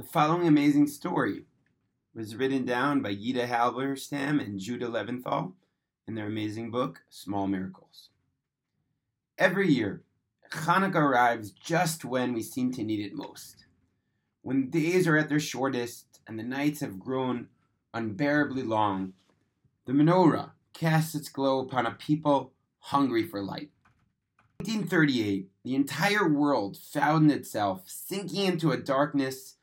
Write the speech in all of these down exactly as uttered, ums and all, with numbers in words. The following amazing story was written down by Yida Halberstam and Judah Leventhal in their amazing book, Small Miracles. Every year, Hanukkah arrives just when we seem to need it most. When days are at their shortest and the nights have grown unbearably long, the menorah casts its glow upon a people hungry for light. In nineteen thirty-eight, the entire world found itself sinking into a darkness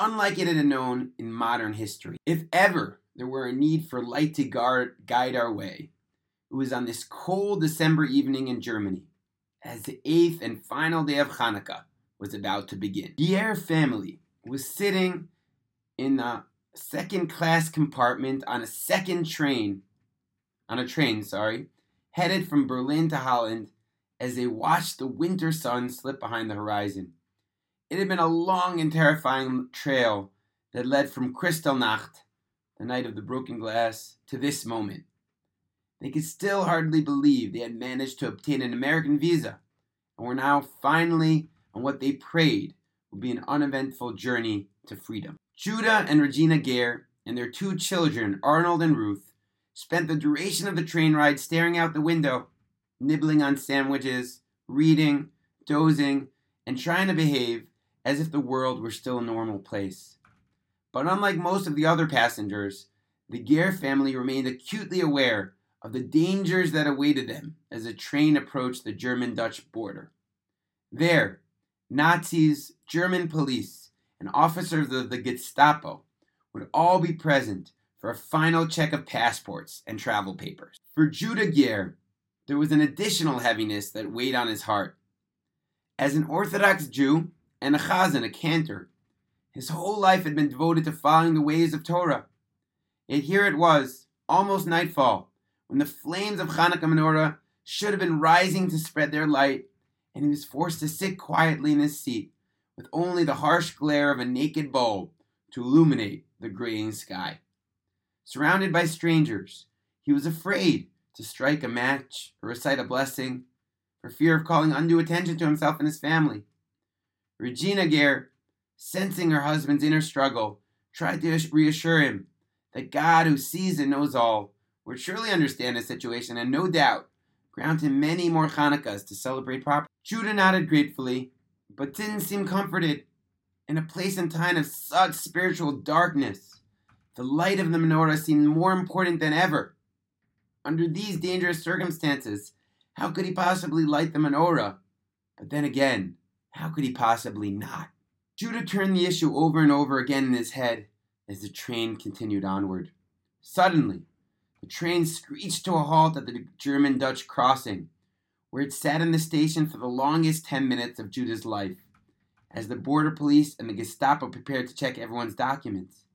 unlike it had known in modern history. If ever there were a need for light to guard, guide our way, it was on this cold December evening in Germany, as the eighth and final day of Hanukkah was about to begin. The Gehr family was sitting in a second-class compartment on a second train, on a train, sorry, headed from Berlin to Holland, as they watched the winter sun slip behind the horizon. It had been a long and terrifying trail that led from Kristallnacht, the night of the broken glass, to this moment. They could still hardly believe they had managed to obtain an American visa, and were now finally on what they prayed would be an uneventful journey to freedom. Judah and Regina Gehr and their two children, Arnold and Ruth, spent the duration of the train ride staring out the window, nibbling on sandwiches, reading, dozing, and trying to behave as if the world were still a normal place. But unlike most of the other passengers, the Gehr family remained acutely aware of the dangers that awaited them as the train approached the German-Dutch border. There, Nazis, German police, and officers of the Gestapo would all be present for a final check of passports and travel papers. For Judah Gehr, there was an additional heaviness that weighed on his heart. As an Orthodox Jew, and a chazan, a cantor, his whole life had been devoted to following the ways of Torah. Yet here it was, almost nightfall, when the flames of Hanukkah menorah should have been rising to spread their light, and he was forced to sit quietly in his seat, with only the harsh glare of a naked bulb to illuminate the graying sky. Surrounded by strangers, he was afraid to strike a match or recite a blessing, for fear of calling undue attention to himself and his family. Regina Gehr, sensing her husband's inner struggle, tried to reassure him that God, who sees and knows all, would surely understand his situation and no doubt grant him many more Hanukkahs to celebrate properly. Judah nodded gratefully, but didn't seem comforted. In a place and time of such spiritual darkness, the light of the menorah seemed more important than ever. Under these dangerous circumstances, how could he possibly light the menorah? But then again, how could he possibly not? Judah turned the issue over and over again in his head as the train continued onward. Suddenly, the train screeched to a halt at the German-Dutch crossing, where it sat in the station for the longest ten minutes of Judah's life, as the border police and the Gestapo prepared to check everyone's documents.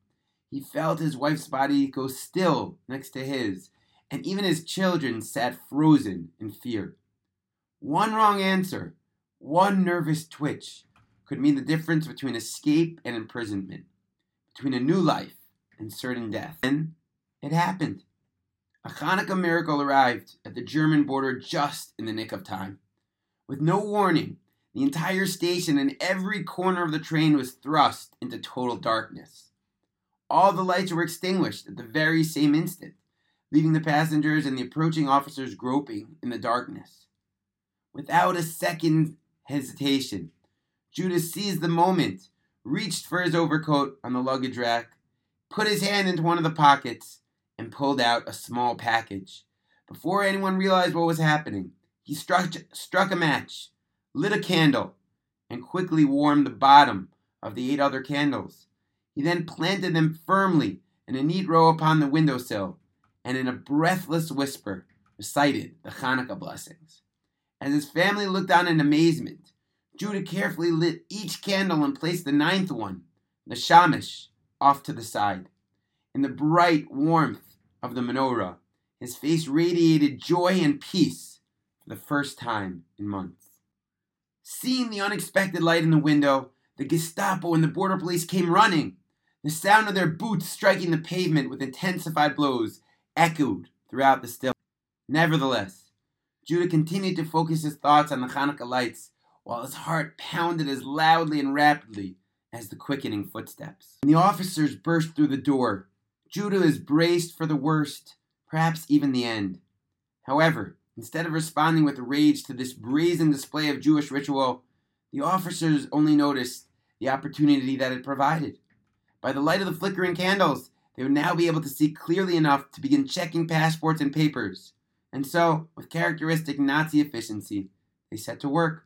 He felt his wife's body go still next to his, and even his children sat frozen in fear. One wrong answer, one nervous twitch, could mean the difference between escape and imprisonment, between a new life and certain death. And it happened. A Hanukkah miracle arrived at the German border just in the nick of time. With no warning, the entire station and every corner of the train was thrust into total darkness. All the lights were extinguished at the very same instant, leaving the passengers and the approaching officers groping in the darkness. Without a second hesitation, Judah seized the moment, reached for his overcoat on the luggage rack, put his hand into one of the pockets, and pulled out a small package. Before anyone realized what was happening, he struck, struck a match, lit a candle, and quickly warmed the bottom of the eight other candles. He then planted them firmly in a neat row upon the windowsill, and in a breathless whisper recited the Hanukkah blessings. As his family looked on in amazement, Judah carefully lit each candle and placed the ninth one, the shamash, off to the side. In the bright warmth of the menorah, his face radiated joy and peace for the first time in months. Seeing the unexpected light in the window, the Gestapo and the border police came running. The sound of their boots striking the pavement with intensified blows echoed throughout the stillness. Nevertheless, Judah continued to focus his thoughts on the Hanukkah lights while his heart pounded as loudly and rapidly as the quickening footsteps. When the officers burst through the door, Judah is braced for the worst, perhaps even the end. However, instead of responding with rage to this brazen display of Jewish ritual, the officers only noticed the opportunity that it provided. By the light of the flickering candles, they would now be able to see clearly enough to begin checking passports and papers. And so, with characteristic Nazi efficiency, they set to work.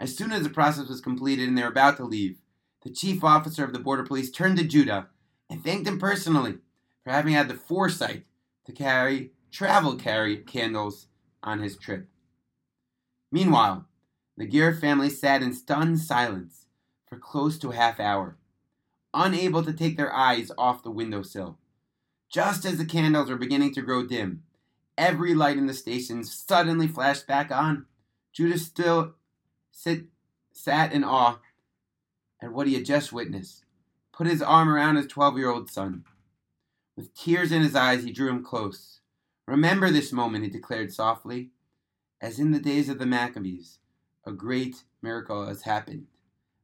As soon as the process was completed and they were about to leave, the chief officer of the border police turned to Judah and thanked him personally for having had the foresight to carry travel carry candles on his trip. Meanwhile, the Gehr family sat in stunned silence for close to a half hour, unable to take their eyes off the windowsill. Just as the candles were beginning to grow dim, every light in the station suddenly flashed back on. Judah still sit, sat in awe at what he had just witnessed, put his arm around his twelve-year-old son. With tears in his eyes, he drew him close. "Remember this moment," he declared softly. "As in the days of the Maccabees, a great miracle has happened.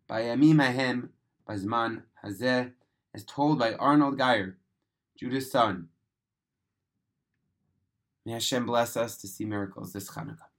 Bayamim Ahem, Bazman Hazeh, as told by Arnold Geyer, Judah's son." May Hashem bless us to see miracles this Hanukkah.